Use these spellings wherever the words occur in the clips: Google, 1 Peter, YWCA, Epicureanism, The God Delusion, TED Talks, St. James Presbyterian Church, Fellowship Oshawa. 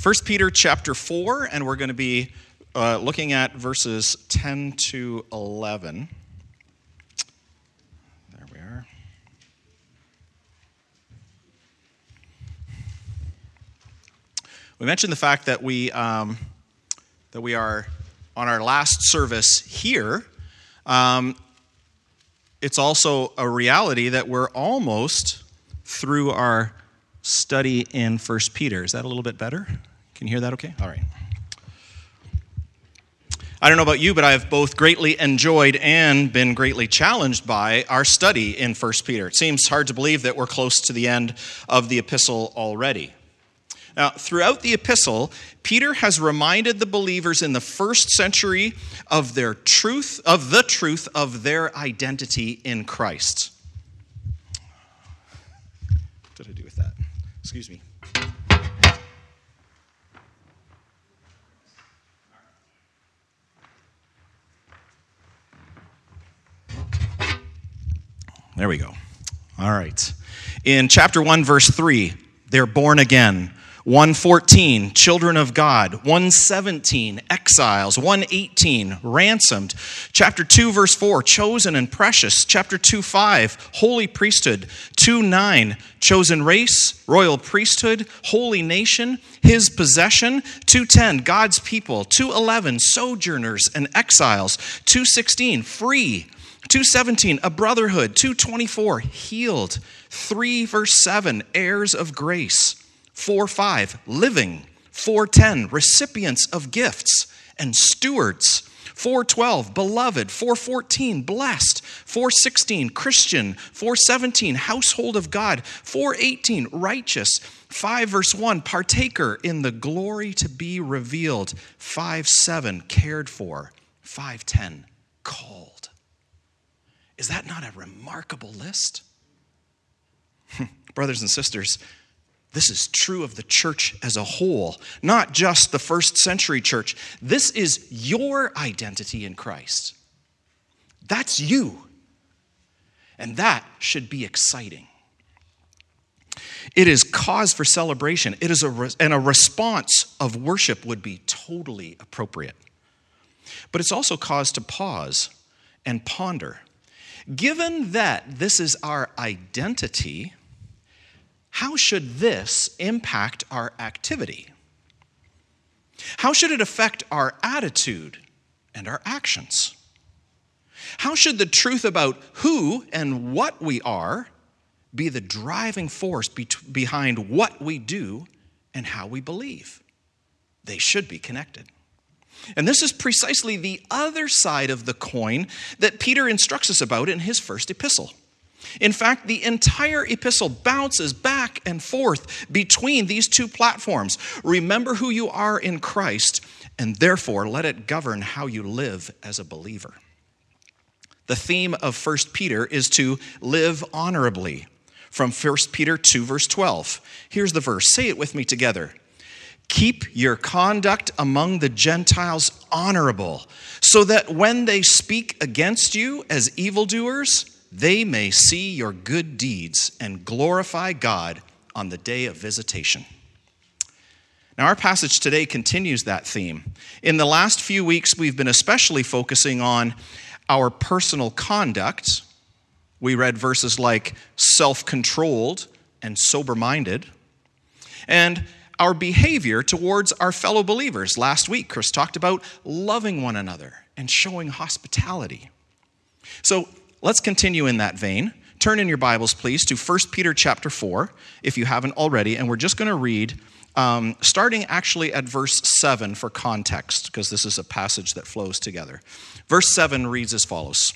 1 Peter chapter 4, and we're going to be looking at verses 10 to 11. There we are. We mentioned the fact that we are on our last service here. It's also a reality that we're almost through our study in 1 Peter. Is that a little bit better? Can you hear that okay? All right. I don't know about you, but I've both greatly enjoyed and been greatly challenged by our study in 1 Peter. It seems hard to believe that we're close to the end of the epistle already. Now, throughout the epistle, Peter has reminded the believers in the first century of the truth of their identity in Christ. What did I do with that? Excuse me. There we go. All right. In chapter 1, verse 3, they're born again. 1:14, children of God. 1:17, exiles. 1:18, ransomed. Chapter 2, verse 4, chosen and precious. Chapter 2, 5, holy priesthood. 2:9, chosen race, royal priesthood, holy nation, his possession. 2:10, God's people. 2:11, sojourners and exiles. 2:16, free. 2:17, a brotherhood. 2:24, healed. 3, verse 7, heirs of grace. 4:5, living. 4:10, recipients of gifts and stewards. 4:12, beloved. 4:14, blessed. 4:16, Christian. 4:17, household of God. 4:18, righteous. 5, verse 1, partaker in the glory to be revealed. 5:7, cared for. 5:10, called. Is that not a remarkable list? Brothers and sisters, this is true of the church as a whole, not just the first century church. This is your identity in Christ. That's you. And that should be exciting. It is cause for celebration. It is a response of worship would be totally appropriate. But it's also cause to pause and ponder. Given that this is our identity, how should this impact our activity? How should it affect our attitude and our actions? How should the truth about who and what we are be the driving force behind what we do and how we believe? They should be connected. And this is precisely the other side of the coin that Peter instructs us about in his first epistle. In fact, the entire epistle bounces back and forth between these two platforms. Remember who you are in Christ, and therefore let it govern how you live as a believer. The theme of 1 Peter is to live honorably. From 1 Peter 2, verse 12. Here's the verse. Say it with me together. Keep your conduct among the Gentiles honorable, so that when they speak against you as evildoers, they may see your good deeds and glorify God on the day of visitation. Now, our passage today continues that theme. In the last few weeks, we've been especially focusing on our personal conduct. We read verses like self-controlled and sober-minded. And our behavior towards our fellow believers. Last week, Chris talked about loving one another and showing hospitality. So, let's continue in that vein. Turn in your Bibles, please, to 1 Peter chapter 4, if you haven't already. And we're just going to read, starting actually at verse 7 for context, because this is a passage that flows together. Verse 7 reads as follows.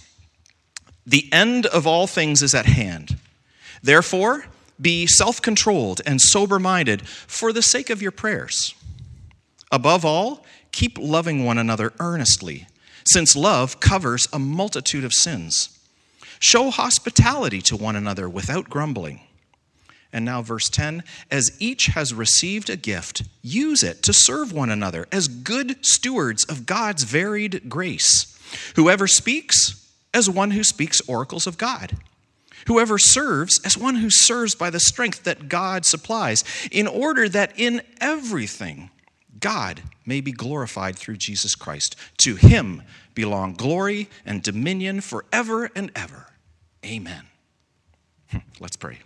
The end of all things is at hand. Therefore, be self-controlled and sober-minded for the sake of your prayers. Above all, keep loving one another earnestly, since love covers a multitude of sins. Show hospitality to one another without grumbling. And now verse 10, as each has received a gift, use it to serve one another as good stewards of God's varied grace. Whoever speaks, as one who speaks oracles of God. Whoever serves, as one who serves by the strength that God supplies, in order that in everything God may be glorified through Jesus Christ. To him belong glory and dominion forever and ever. Amen. Let's pray.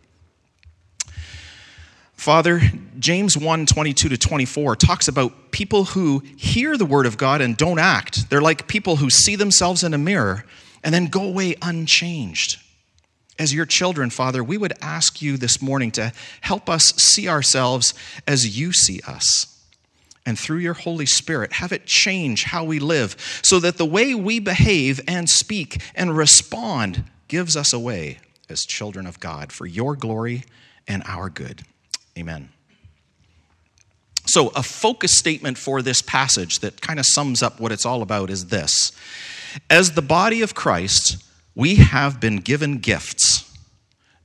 Father, James 1:22-24 talks about people who hear the word of God and don't act. They're like people who see themselves in a mirror and then go away unchanged. As your children, Father, we would ask you this morning to help us see ourselves as you see us. And through your Holy Spirit, have it change how we live so that the way we behave and speak and respond gives us away as children of God for your glory and our good. Amen. So a focus statement for this passage that kind of sums up what it's all about is this. As the body of Christ, we have been given gifts,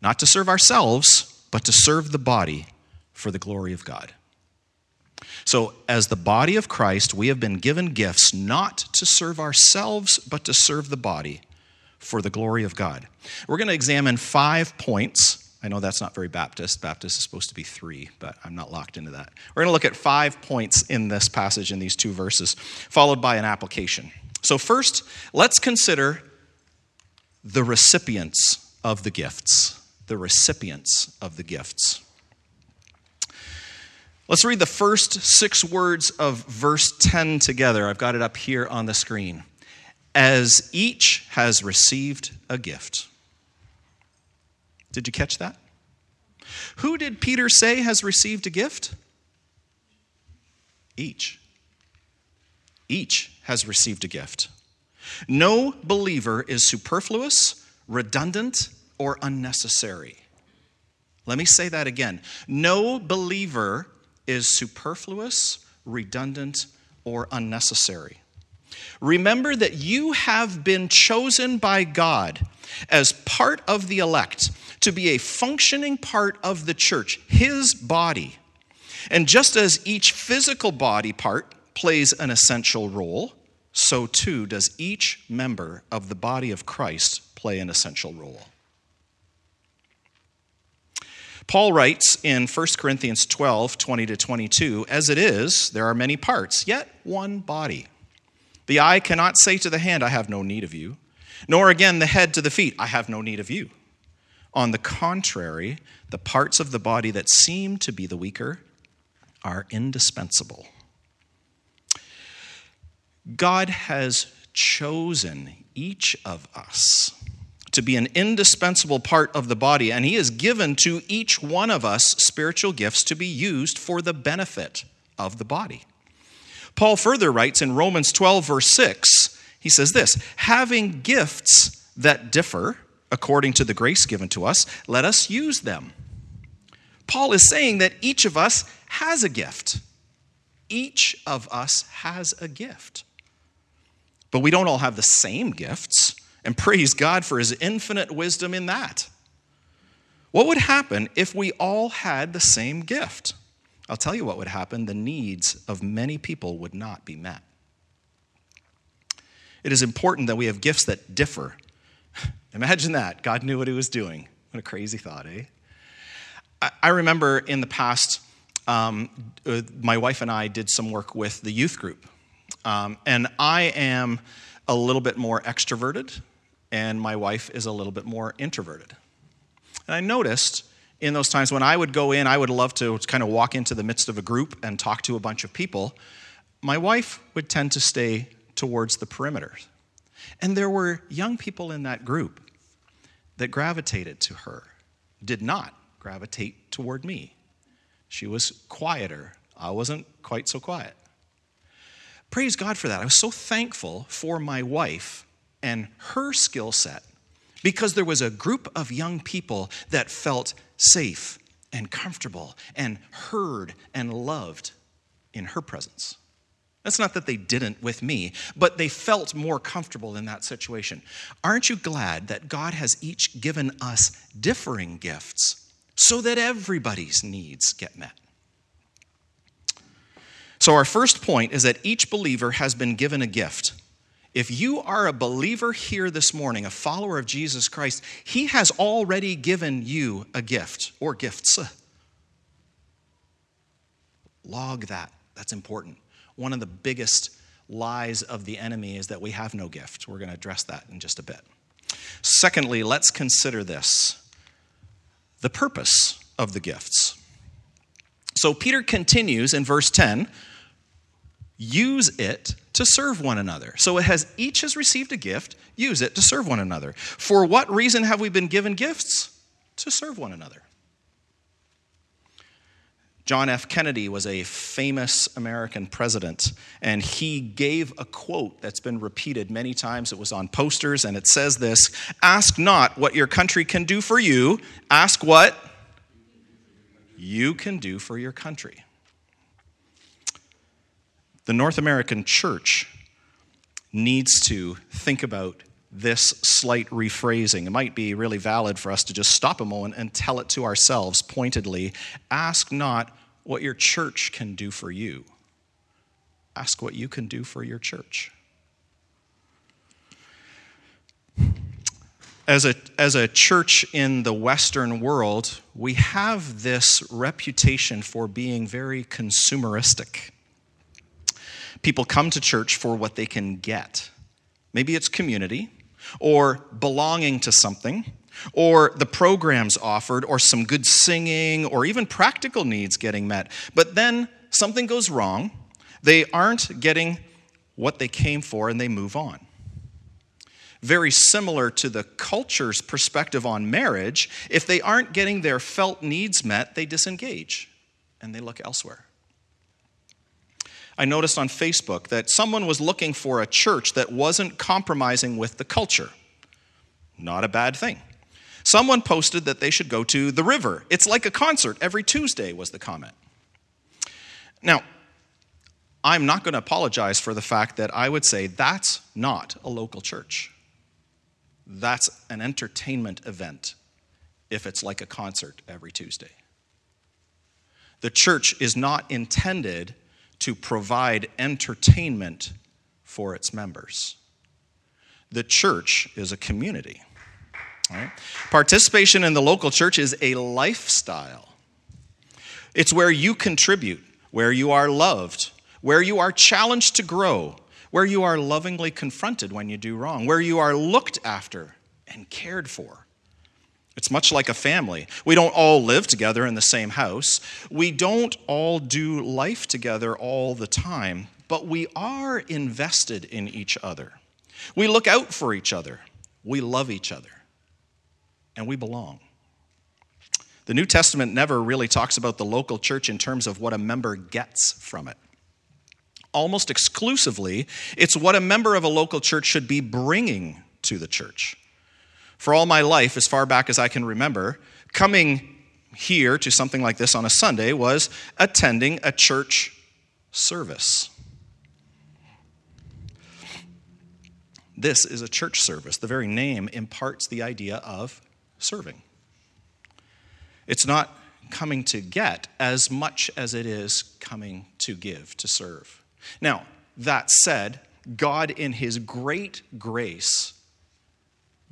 not to serve ourselves, but to serve the body for the glory of God. So as the body of Christ, we have been given gifts, not to serve ourselves, but to serve the body for the glory of God. We're going to examine 5 points. I know that's not very Baptist. Baptist is supposed to be 3, but I'm not locked into that. We're going to look at 5 points in this passage in these 2 verses, followed by an application. So first, let's consider the recipients of the gifts. The recipients of the gifts. Let's read the first 6 words of verse 10 together. I've got it up here on the screen. As each has received a gift. Did you catch that? Who did Peter say has received a gift? Each. Each has received a gift. No believer is superfluous, redundant, or unnecessary. Let me say that again. No believer is superfluous, redundant, or unnecessary. Remember that you have been chosen by God as part of the elect to be a functioning part of the church, his body. And just as each physical body part plays an essential role, so too does each member of the body of Christ play an essential role. Paul writes in 1 Corinthians 12:20-22, as it is, there are many parts, yet one body. The eye cannot say to the hand, I have no need of you, nor again the head to the feet, I have no need of you. On the contrary, the parts of the body that seem to be the weaker are indispensable. God has chosen each of us to be an indispensable part of the body, and he has given to each one of us spiritual gifts to be used for the benefit of the body. Paul further writes in Romans 12:6, he says this, having gifts that differ according to the grace given to us, let us use them. Paul is saying that each of us has a gift. Each of us has a gift. But we don't all have the same gifts, and praise God for his infinite wisdom in that. What would happen if we all had the same gift? I'll tell you what would happen. The needs of many people would not be met. It is important that we have gifts that differ. Imagine that. God knew what he was doing. What a crazy thought, eh? I remember in the past, my wife and I did some work with the youth group. And I am a little bit more extroverted, and my wife is a little bit more introverted. And I noticed in those times when I would go in, I would love to kind of walk into the midst of a group and talk to a bunch of people. My wife would tend to stay towards the perimeter. And there were young people in that group that gravitated to her, did not gravitate toward me. She was quieter. I wasn't quite so quiet. Praise God for that. I was so thankful for my wife and her skill set because there was a group of young people that felt safe and comfortable and heard and loved in her presence. That's not that they didn't with me, but they felt more comfortable in that situation. Aren't you glad that God has each given us differing gifts so that everybody's needs get met? So our first point is that each believer has been given a gift. If you are a believer here this morning, a follower of Jesus Christ, he has already given you a gift or gifts. Log that. That's important. One of the biggest lies of the enemy is that we have no gift. We're going to address that in just a bit. Secondly, let's consider this, the purpose of the gifts. So Peter continues in verse 10, use it to serve one another. So it has each has received a gift, use it to serve one another. For what reason have we been given gifts? To serve one another. John F. Kennedy was a famous American president, and he gave a quote that's been repeated many times. It was on posters, and it says this, ask not what your country can do for you, ask what you can do for your country. The North American church needs to think about this slight rephrasing. It might be really valid for us to just stop a moment and tell it to ourselves pointedly. Ask not what your church can do for you. Ask what you can do for your church. As a church in the Western world, we have this reputation for being very consumeristic. People come to church for what they can get. Maybe it's community, or belonging to something, or the programs offered, or some good singing, or even practical needs getting met. But then something goes wrong, they aren't getting what they came for, and they move on. Very similar to the culture's perspective on marriage, if they aren't getting their felt needs met, they disengage, and they look elsewhere. I noticed on Facebook that someone was looking for a church that wasn't compromising with the culture. Not a bad thing. Someone posted that they should go to the river. It's like a concert every Tuesday, was the comment. Now, I'm not going to apologize for the fact that I would say that's not a local church. That's an entertainment event if it's like a concert every Tuesday. The church is not intended to provide entertainment for its members. The church is a community. Right? Participation in the local church is a lifestyle. It's where you contribute, where you are loved, where you are challenged to grow, where you are lovingly confronted when you do wrong, where you are looked after and cared for. It's much like a family. We don't all live together in the same house. We don't all do life together all the time, but we are invested in each other. We look out for each other. We love each other. And we belong. The New Testament never really talks about the local church in terms of what a member gets from it. Almost exclusively, it's what a member of a local church should be bringing to the church. For all my life, as far back as I can remember, coming here to something like this on a Sunday was attending a church service. This is a church service. The very name imparts the idea of serving. It's not coming to get as much as it is coming to give, to serve. Now, that said, God in his great grace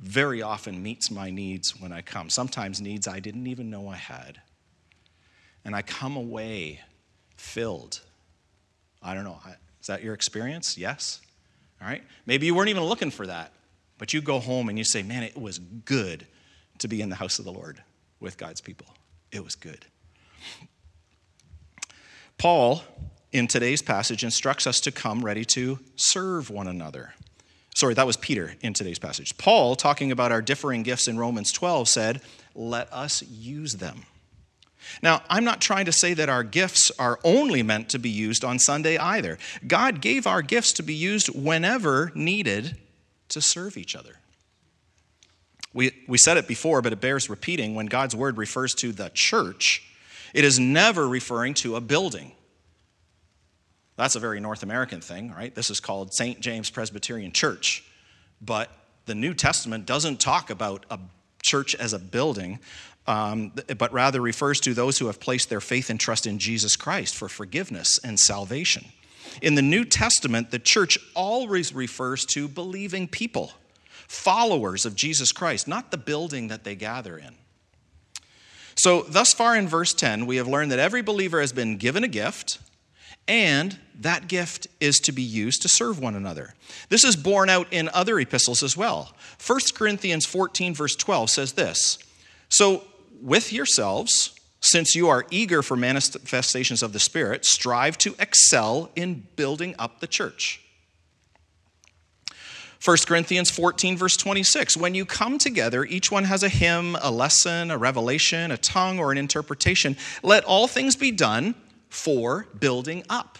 very often meets my needs when I come. Sometimes needs I didn't even know I had. And I come away filled. I don't know. Is that your experience? Yes? All right. Maybe you weren't even looking for that. But you go home and you say, man, it was good to be in the house of the Lord with God's people. It was good. Paul, in today's passage, instructs us to come ready to serve one another. Sorry, that was Peter in today's passage. Paul, talking about our differing gifts in Romans 12, said, let us use them. Now, I'm not trying to say that our gifts are only meant to be used on Sunday either. God gave our gifts to be used whenever needed to serve each other. We said it before, but it bears repeating. When God's word refers to the church, it is never referring to a building. That's a very North American thing, right? This is called St. James Presbyterian Church. But the New Testament doesn't talk about a church as a building, but rather refers to those who have placed their faith and trust in Jesus Christ for forgiveness and salvation. In the New Testament, the church always refers to believing people, followers of Jesus Christ, not the building that they gather in. So thus far in verse 10, we have learned that every believer has been given a gift, and that gift is to be used to serve one another. This is borne out in other epistles as well. 1 Corinthians 14, verse 12 says this, "So with yourselves, since you are eager for manifestations of the Spirit, strive to excel in building up the church." 1 Corinthians 14, verse 26, "When you come together, each one has a hymn, a lesson, a revelation, a tongue, or an interpretation. Let all things be done for building up."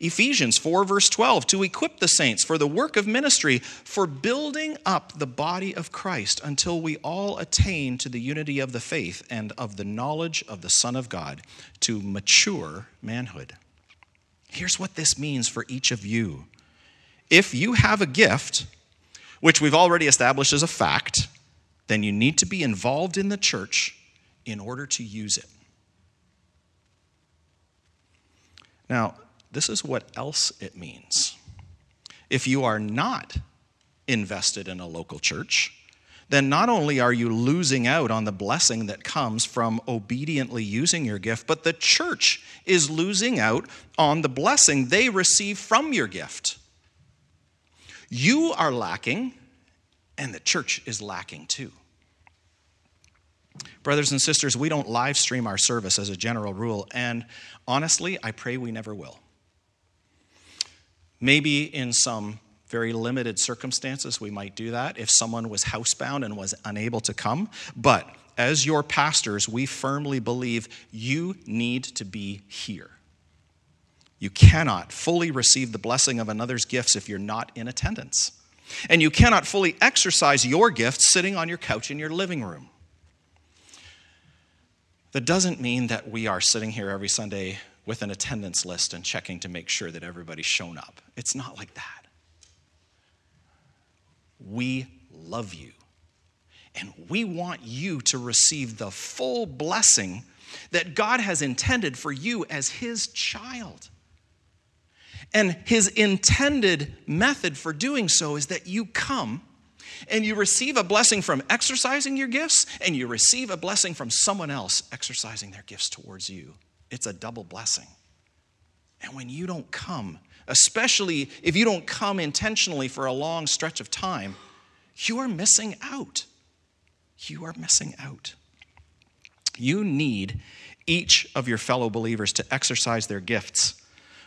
Ephesians 4, verse 12, "To equip the saints for the work of ministry, for building up the body of Christ, until we all attain to the unity of the faith and of the knowledge of the Son of God, to mature manhood." Here's what this means for each of you. If you have a gift, which we've already established as a fact, then you need to be involved in the church in order to use it. Now, this is what else it means. If you are not invested in a local church, then not only are you losing out on the blessing that comes from obediently using your gift, but the church is losing out on the blessing they receive from your gift. You are lacking, and the church is lacking too. Brothers and sisters, we don't live stream our service as a general rule, and honestly, I pray we never will. Maybe in some very limited circumstances we might do that if someone was housebound and was unable to come, but as your pastors, we firmly believe you need to be here. You cannot fully receive the blessing of another's gifts if you're not in attendance. And you cannot fully exercise your gifts sitting on your couch in your living room. That doesn't mean that we are sitting here every Sunday with an attendance list and checking to make sure that everybody's shown up. It's not like that. We love you. And we want you to receive the full blessing that God has intended for you as His child. And His intended method for doing so is that you come and you receive a blessing from exercising your gifts, and you receive a blessing from someone else exercising their gifts towards you. It's a double blessing. And when you don't come, especially if you don't come intentionally for a long stretch of time, you are missing out. You are missing out. You need each of your fellow believers to exercise their gifts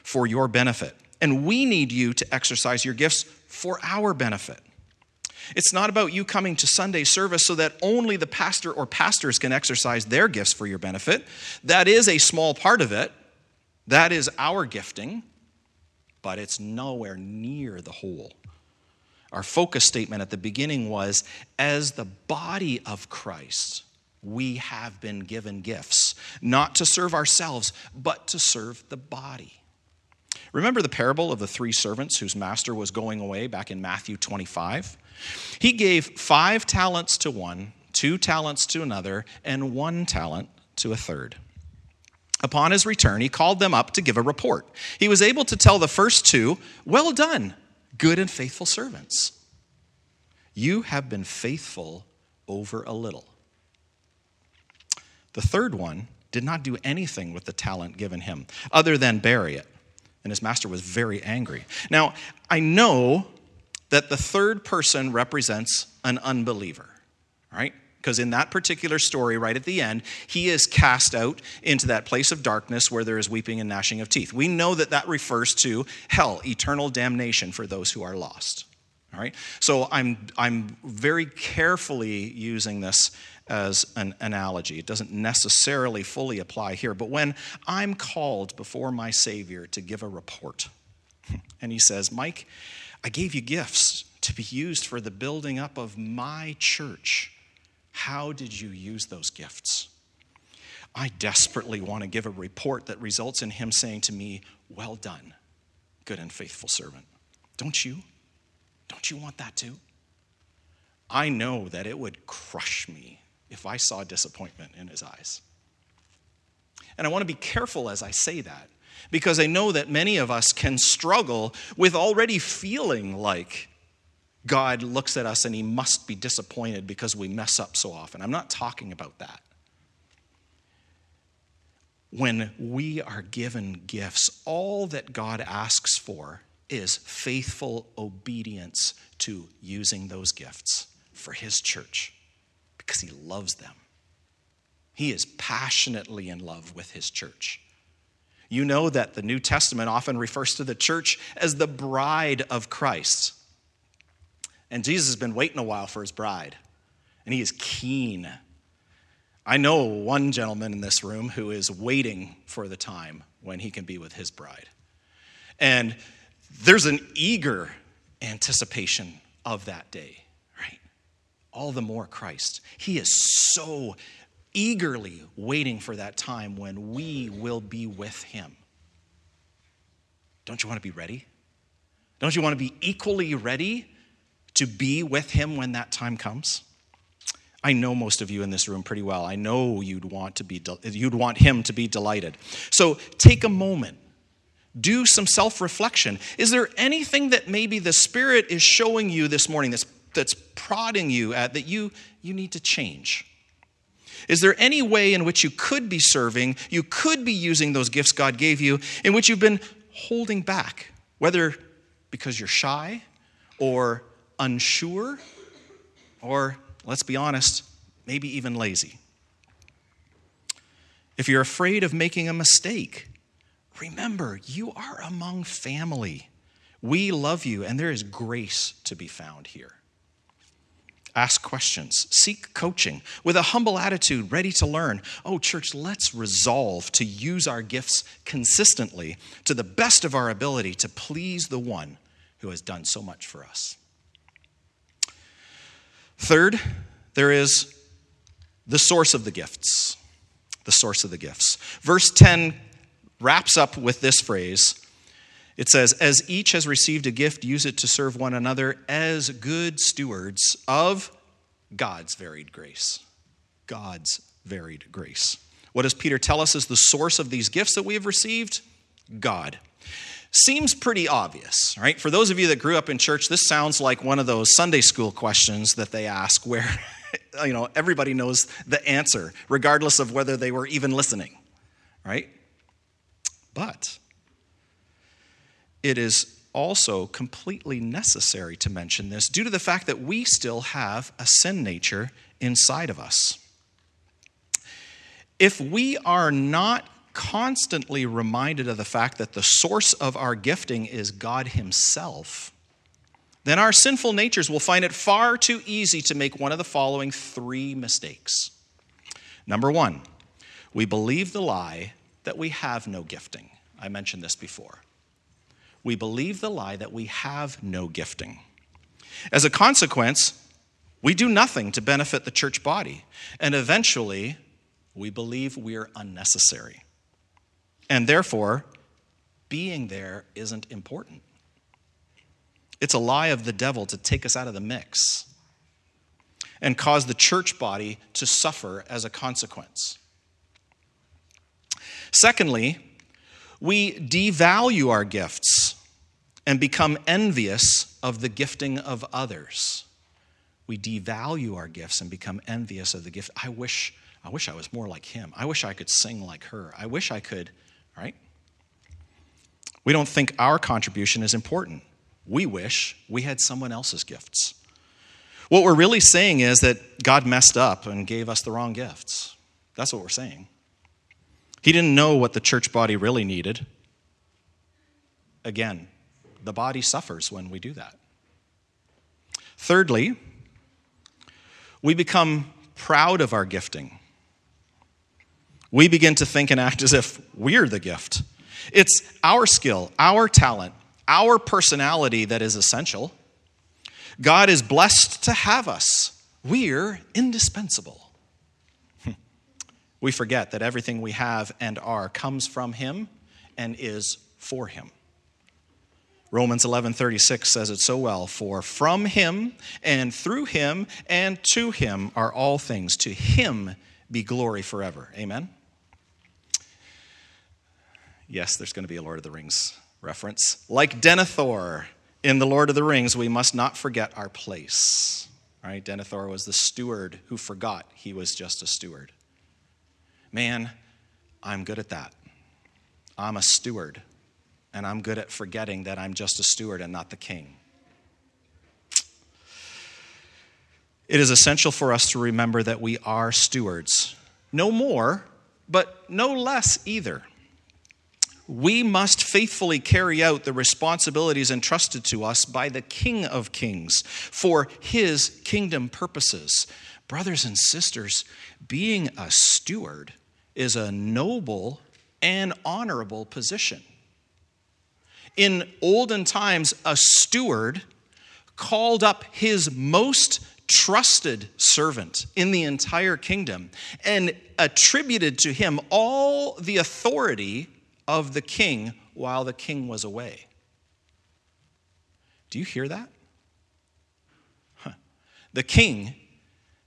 for your benefit. And we need you to exercise your gifts for our benefit. It's not about you coming to Sunday service so that only the pastor or pastors can exercise their gifts for your benefit. That is a small part of it. That is our gifting, but it's nowhere near the whole. Our focus statement at the beginning was, as the body of Christ, we have been given gifts, not to serve ourselves, but to serve the body. Remember the parable of the three servants whose master was going away back in Matthew 25? He gave 5 talents to one, 2 talents to another, and 1 talent to a third. Upon his return, he called them up to give a report. He was able to tell the first two, "Well done, good and faithful servants. You have been faithful over a little." The third one did not do anything with the talent given him other than bury it. And his master was very angry. Now, I know that the third person represents an unbeliever, right? Because in that particular story, right at the end, he is cast out into that place of darkness where there is weeping and gnashing of teeth. We know that that refers to hell, eternal damnation for those who are lost, all right? So I'm very carefully using this as an analogy. It doesn't necessarily fully apply here, but when I'm called before my Savior to give a report, and he says, "Mike, I gave you gifts to be used for the building up of my church. How did you use those gifts?" I desperately want to give a report that results in him saying to me, "Well done, good and faithful servant." Don't you? Don't you want that too? I know that it would crush me if I saw disappointment in his eyes. And I want to be careful as I say that, because I know that many of us can struggle with already feeling like God looks at us and he must be disappointed because we mess up so often. I'm not talking about that. when we are given gifts, all that God asks for is faithful obedience to using those gifts for his church, because he loves them. He is passionately in love with his church. You know that the New Testament often refers to the church as the bride of Christ. And Jesus has been waiting a while for his bride, and he is keen. I know one gentleman in this room who is waiting for the time when he can be with his bride. And there's an eager anticipation of that day, right? All the more Christ. He is so eagerly waiting for that time when we will be with him. Don't you want to be ready? Don't you want to be equally ready to be with him when that time comes? I know most of you in this room pretty well. I know you'd want him to be delighted. So take a moment. Do some self-reflection. Is there anything that maybe the Spirit is showing you this morning that's prodding you at that you need to change? Is there any way in which you could be serving, you could be using those gifts God gave you, in which you've been holding back, whether because you're shy or unsure or, let's be honest, maybe even lazy? If you're afraid of making a mistake, remember, you are among family. We love you, and there is grace to be found here. Ask questions. Seek coaching with a humble attitude, ready to learn. Oh, church, let's resolve to use our gifts consistently to the best of our ability to please the one who has done so much for us. Third, there is the source of the gifts. The source of the gifts. Verse 10 wraps up with this phrase. It says, "As each has received a gift, use it to serve one another as good stewards of God's varied grace." God's varied grace. What does Peter tell us is the source of these gifts that we have received? God. Seems pretty obvious, right? For those of you that grew up in church, this sounds like one of those Sunday school questions that they ask where, everybody knows the answer, regardless of whether they were even listening, right? But it is also completely necessary to mention this due to the fact that we still have a sin nature inside of us. If we are not constantly reminded of the fact that the source of our gifting is God himself, then our sinful natures will find it far too easy to make one of the following three mistakes. Number one, we believe the lie that we have no gifting. I mentioned this before. We believe the lie that we have no gifting. As a consequence, we do nothing to benefit the church body, and eventually, we believe we are unnecessary. And therefore, being there isn't important. It's a lie of the devil to take us out of the mix and cause the church body to suffer as a consequence. Secondly, we devalue our gifts and become envious of the gifting of others. We devalue our gifts and become envious of the gift. I wish I was more like him. I wish I could sing like her. I wish I could, right? We don't think our contribution is important. We wish we had someone else's gifts. What we're really saying is that God messed up and gave us the wrong gifts. That's what we're saying. He didn't know what the church body really needed. Again, the body suffers when we do that. Thirdly, we become proud of our gifting. We begin to think and act as if we're the gift. It's our skill, our talent, our personality that is essential. God is blessed to have us. We're indispensable. We forget that everything we have and are comes from him and is for him. Romans 11:36 says it so well, "For from him and through him and to him are all things. To him be glory forever." Amen? Yes, there's going to be a Lord of the Rings reference. Like Denethor in the Lord of the Rings, we must not forget our place. All right? Denethor was the steward who forgot he was just a steward. Man, I'm good at that. I'm a steward, and I'm good at forgetting that I'm just a steward and not the king. It is essential for us to remember that we are stewards. No more, but no less either. We must faithfully carry out the responsibilities entrusted to us by the King of Kings for his kingdom purposes. Brothers and sisters, being a steward is a noble and honorable position. In olden times, a steward called up his most trusted servant in the entire kingdom and attributed to him all the authority of the king while the king was away. Do you hear that? The king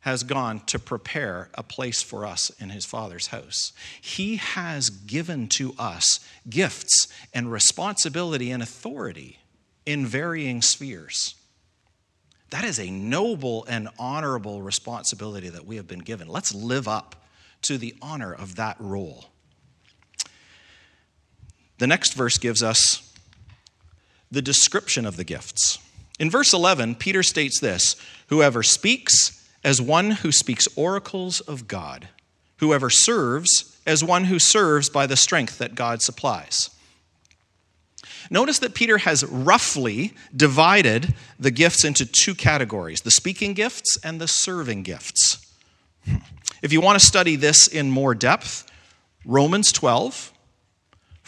has gone to prepare a place for us in his Father's house. He has given to us gifts and responsibility and authority in varying spheres. That is a noble and honorable responsibility that we have been given. Let's live up to the honor of that role. The next verse gives us the description of the gifts. In verse 11, Peter states this: whoever speaks as one who speaks oracles of God, whoever serves as one who serves by the strength that God supplies. Notice that Peter has roughly divided the gifts into two categories, the speaking gifts and the serving gifts. If you want to study this in more depth, Romans 12,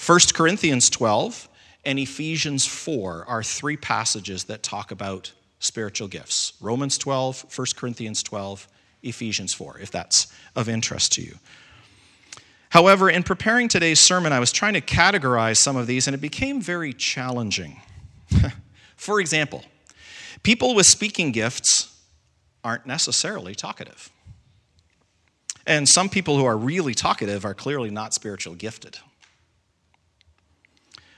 1 Corinthians 12, and Ephesians 4 are three passages that talk about spiritual gifts. Romans 12, 1 Corinthians 12, Ephesians 4, if that's of interest to you. However, in preparing today's sermon, I was trying to categorize some of these, and it became very challenging. For example, people with speaking gifts aren't necessarily talkative. And some people who are really talkative are clearly not spiritually gifted.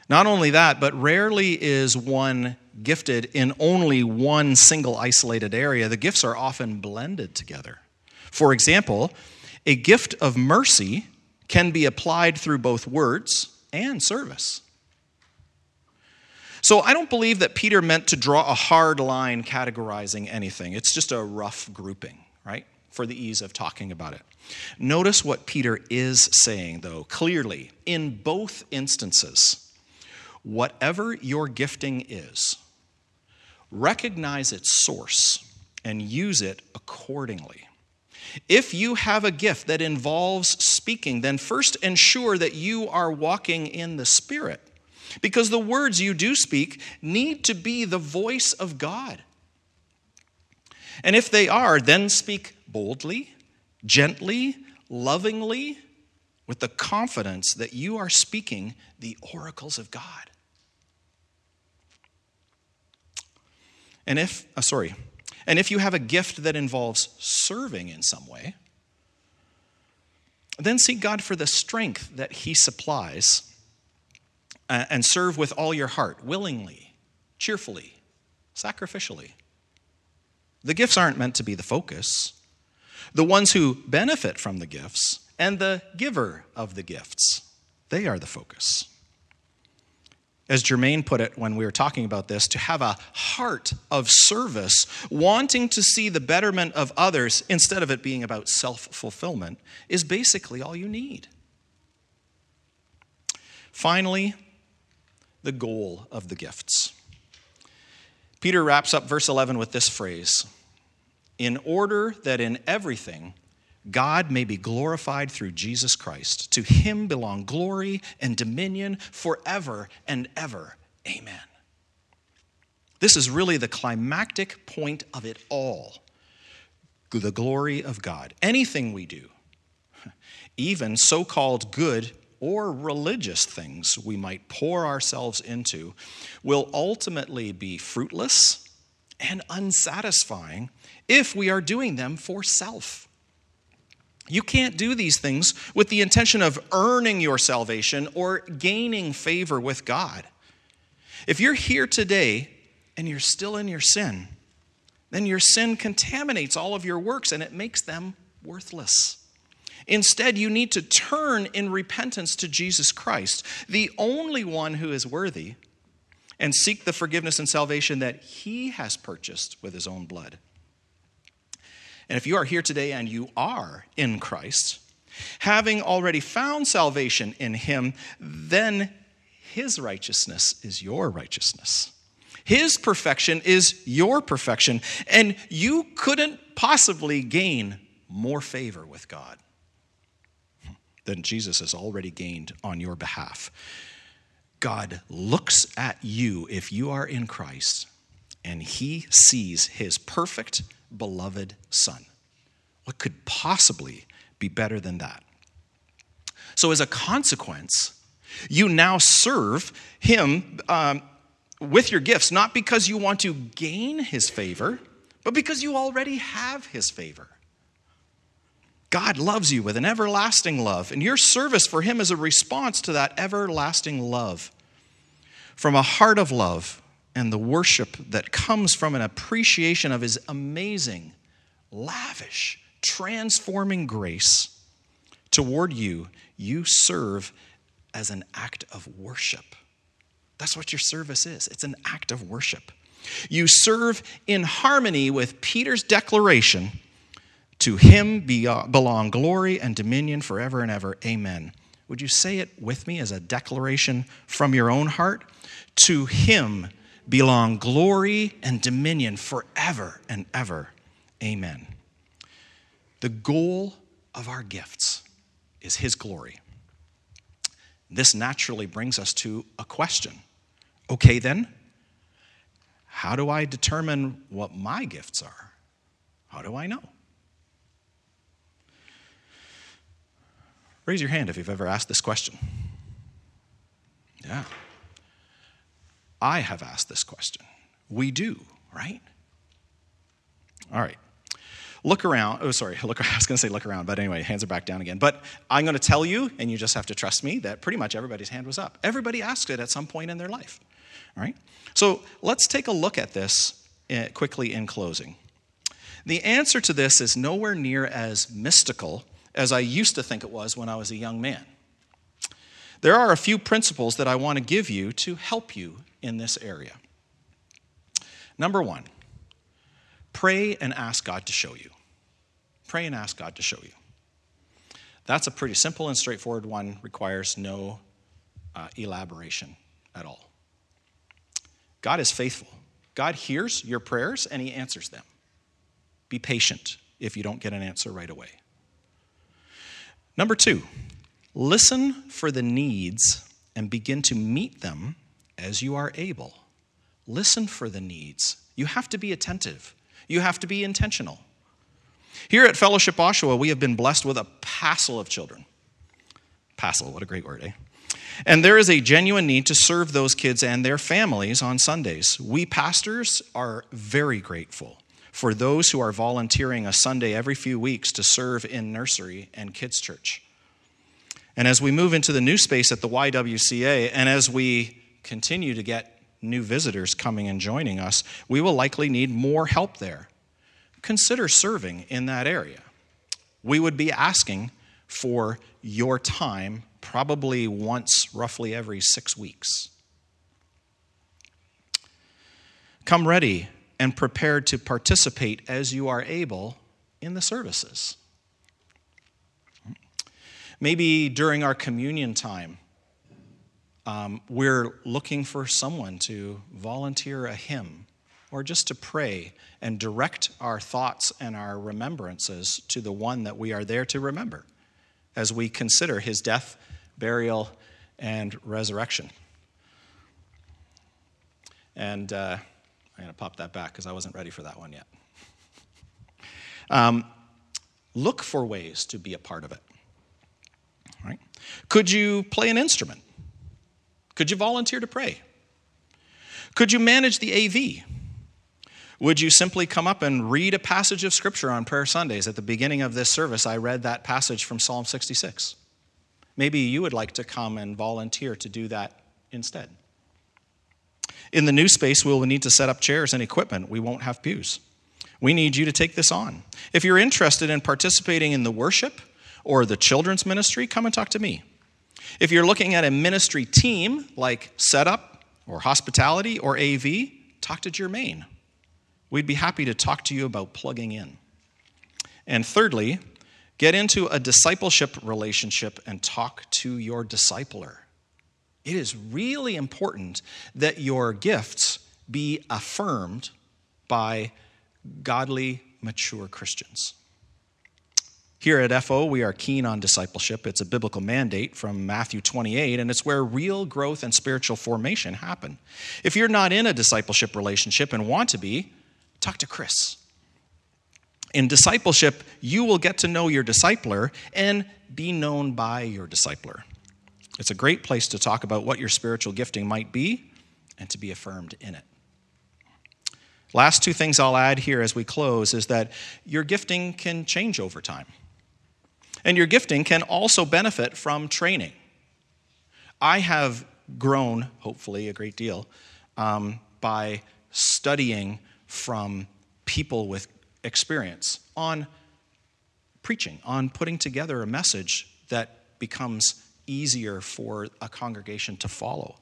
Not only that, but rarely is one gifted in only one single isolated area. The gifts are often blended together. For example, a gift of mercy can be applied through both words and service. So I don't believe that Peter meant to draw a hard line categorizing anything. It's just a rough grouping, right? For the ease of talking about it. Notice what Peter is saying, though, clearly, in both instances. Whatever your gifting is, recognize its source and use it accordingly. If you have a gift that involves speaking, then first ensure that you are walking in the Spirit, because the words you do speak need to be the voice of God. And if they are, then speak boldly, gently, lovingly, with the confidence that you are speaking the oracles of God. And if you have a gift that involves serving in some way, then seek God for the strength that he supplies and serve with all your heart, willingly, cheerfully, sacrificially. The gifts aren't meant to be the focus. The ones who benefit from the gifts and the giver of the gifts, they are the focus. As Jermaine put it when we were talking about this, to have a heart of service, wanting to see the betterment of others instead of it being about self-fulfillment, is basically all you need. Finally, the goal of the gifts. Peter wraps up verse 11 with this phrase: in order that in everything God may be glorified through Jesus Christ. To him belong glory and dominion forever and ever. Amen. This is really the climactic point of it all. The glory of God. Anything we do, even so-called good or religious things we might pour ourselves into, will ultimately be fruitless and unsatisfying if we are doing them for self. You can't do these things with the intention of earning your salvation or gaining favor with God. If you're here today and you're still in your sin, then your sin contaminates all of your works and it makes them worthless. Instead, you need to turn in repentance to Jesus Christ, the only one who is worthy, and seek the forgiveness and salvation that he has purchased with his own blood. And if you are here today and you are in Christ, having already found salvation in him, then his righteousness is your righteousness. His perfection is your perfection, and you couldn't possibly gain more favor with God than Jesus has already gained on your behalf. God looks at you if you are in Christ, and he sees his perfect, beloved Son. What could possibly be better than that? So as a consequence, you now serve him with your gifts, not because you want to gain his favor, but because you already have his favor. God loves you with an everlasting love, and your service for him is a response to that everlasting love. From a heart of love and the worship that comes from an appreciation of his amazing, lavish, transforming grace toward you, you serve as an act of worship. That's what your service is. It's an act of worship. You serve in harmony with Peter's declaration, "To him belong glory and dominion forever and ever. Amen." Would you say it with me as a declaration from your own heart? To him belong glory and dominion forever and ever. Amen. The goal of our gifts is his glory. This naturally brings us to a question. Okay, then, how do I determine what my gifts are? How do I know? Raise your hand if you've ever asked this question. Yeah. I have asked this question. We do, right? All right. Look around. Oh, sorry. I was going to say look around, but anyway, hands are back down again. But I'm going to tell you, and you just have to trust me, that pretty much everybody's hand was up. Everybody asked it at some point in their life. All right? So let's take a look at this quickly in closing. The answer to this is nowhere near as mystical as I used to think it was when I was a young man. There are a few principles that I want to give you to help you in this area. Number one, pray and ask God to show you. Pray and ask God to show you. That's a pretty simple and straightforward one, requires no elaboration at all. God is faithful. God hears your prayers and he answers them. Be patient if you don't get an answer right away. Number two, listen for the needs and begin to meet them as you are able. Listen for the needs. You have to be attentive. You have to be intentional. Here at Fellowship Oshawa, we have been blessed with a passel of children. Passel, what a great word, eh? And there is a genuine need to serve those kids and their families on Sundays. We pastors are very grateful for those who are volunteering a Sunday every few weeks to serve in nursery and kids' church. And as we move into the new space at the YWCA, and as we continue to get new visitors coming and joining us, we will likely need more help there. Consider serving in that area. We would be asking for your time probably once, roughly every 6 weeks. Come ready and prepared to participate as you are able in the services. Maybe during our communion time, we're looking for someone to volunteer a hymn or just to pray and direct our thoughts and our remembrances to the one that we are there to remember as we consider his death, burial, and resurrection. And I'm going to pop that back because I wasn't ready for that one yet. Look for ways to be a part of it. All right? Could you play an instrument? Could you volunteer to pray? Could you manage the AV? Would you simply come up and read a passage of Scripture on prayer Sundays? At the beginning of this service, I read that passage from Psalm 66. Maybe you would like to come and volunteer to do that instead. In the new space, we'll need to set up chairs and equipment. We won't have pews. We need you to take this on. If you're interested in participating in the worship or the children's ministry, come and talk to me. If you're looking at a ministry team like setup or hospitality or AV, talk to Jermaine. We'd be happy to talk to you about plugging in. And thirdly, get into a discipleship relationship and talk to your discipler. It is really important that your gifts be affirmed by godly, mature Christians. Here at FO, we are keen on discipleship. It's a biblical mandate from Matthew 28, and it's where real growth and spiritual formation happen. If you're not in a discipleship relationship and want to be, talk to Chris. In discipleship, you will get to know your discipler and be known by your discipler. It's a great place to talk about what your spiritual gifting might be and to be affirmed in it. Last two things I'll add here as we close is that your gifting can change over time. And your gifting can also benefit from training. I have grown, hopefully, a great deal by studying from people with experience on preaching, on putting together a message that becomes easier for a congregation to follow.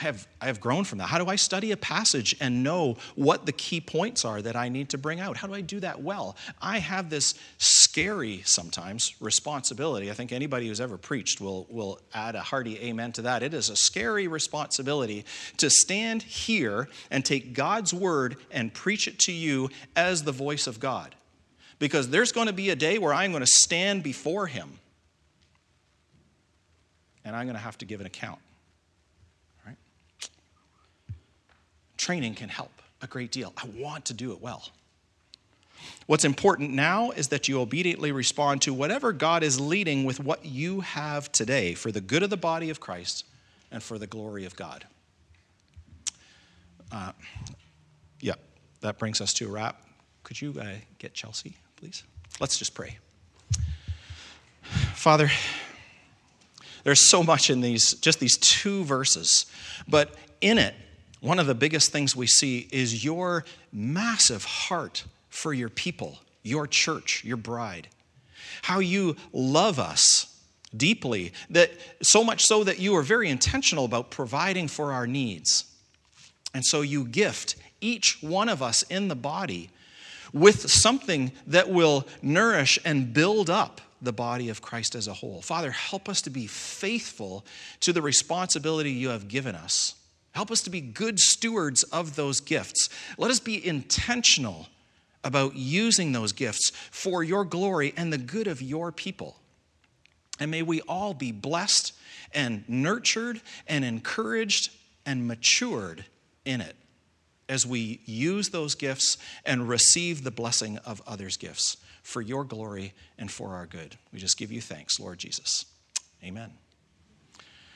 I have grown from that. How do I study a passage and know what the key points are that I need to bring out? How do I do that well? I have this scary, sometimes, responsibility. I think anybody who's ever preached will add a hearty amen to that. It is a scary responsibility to stand here and take God's word and preach it to you as the voice of God. Because there's going to be a day where I'm going to stand before him. And I'm going to have to give an account. Training can help a great deal. I want to do it well. What's important now is that you obediently respond to whatever God is leading with what you have today for the good of the body of Christ and for the glory of God. That brings us to a wrap. Could you get Chelsea, please? Let's just pray. Father, there's so much in these two verses, but in it, one of the biggest things we see is your massive heart for your people, your church, your bride. How you love us deeply, that so much so that you are very intentional about providing for our needs. And so you gift each one of us in the body with something that will nourish and build up the body of Christ as a whole. Father, help us to be faithful to the responsibility you have given us. Help us to be good stewards of those gifts. Let us be intentional about using those gifts for your glory and the good of your people. And may we all be blessed and nurtured and encouraged and matured in it as we use those gifts and receive the blessing of others' gifts for your glory and for our good. We just give you thanks, Lord Jesus. Amen.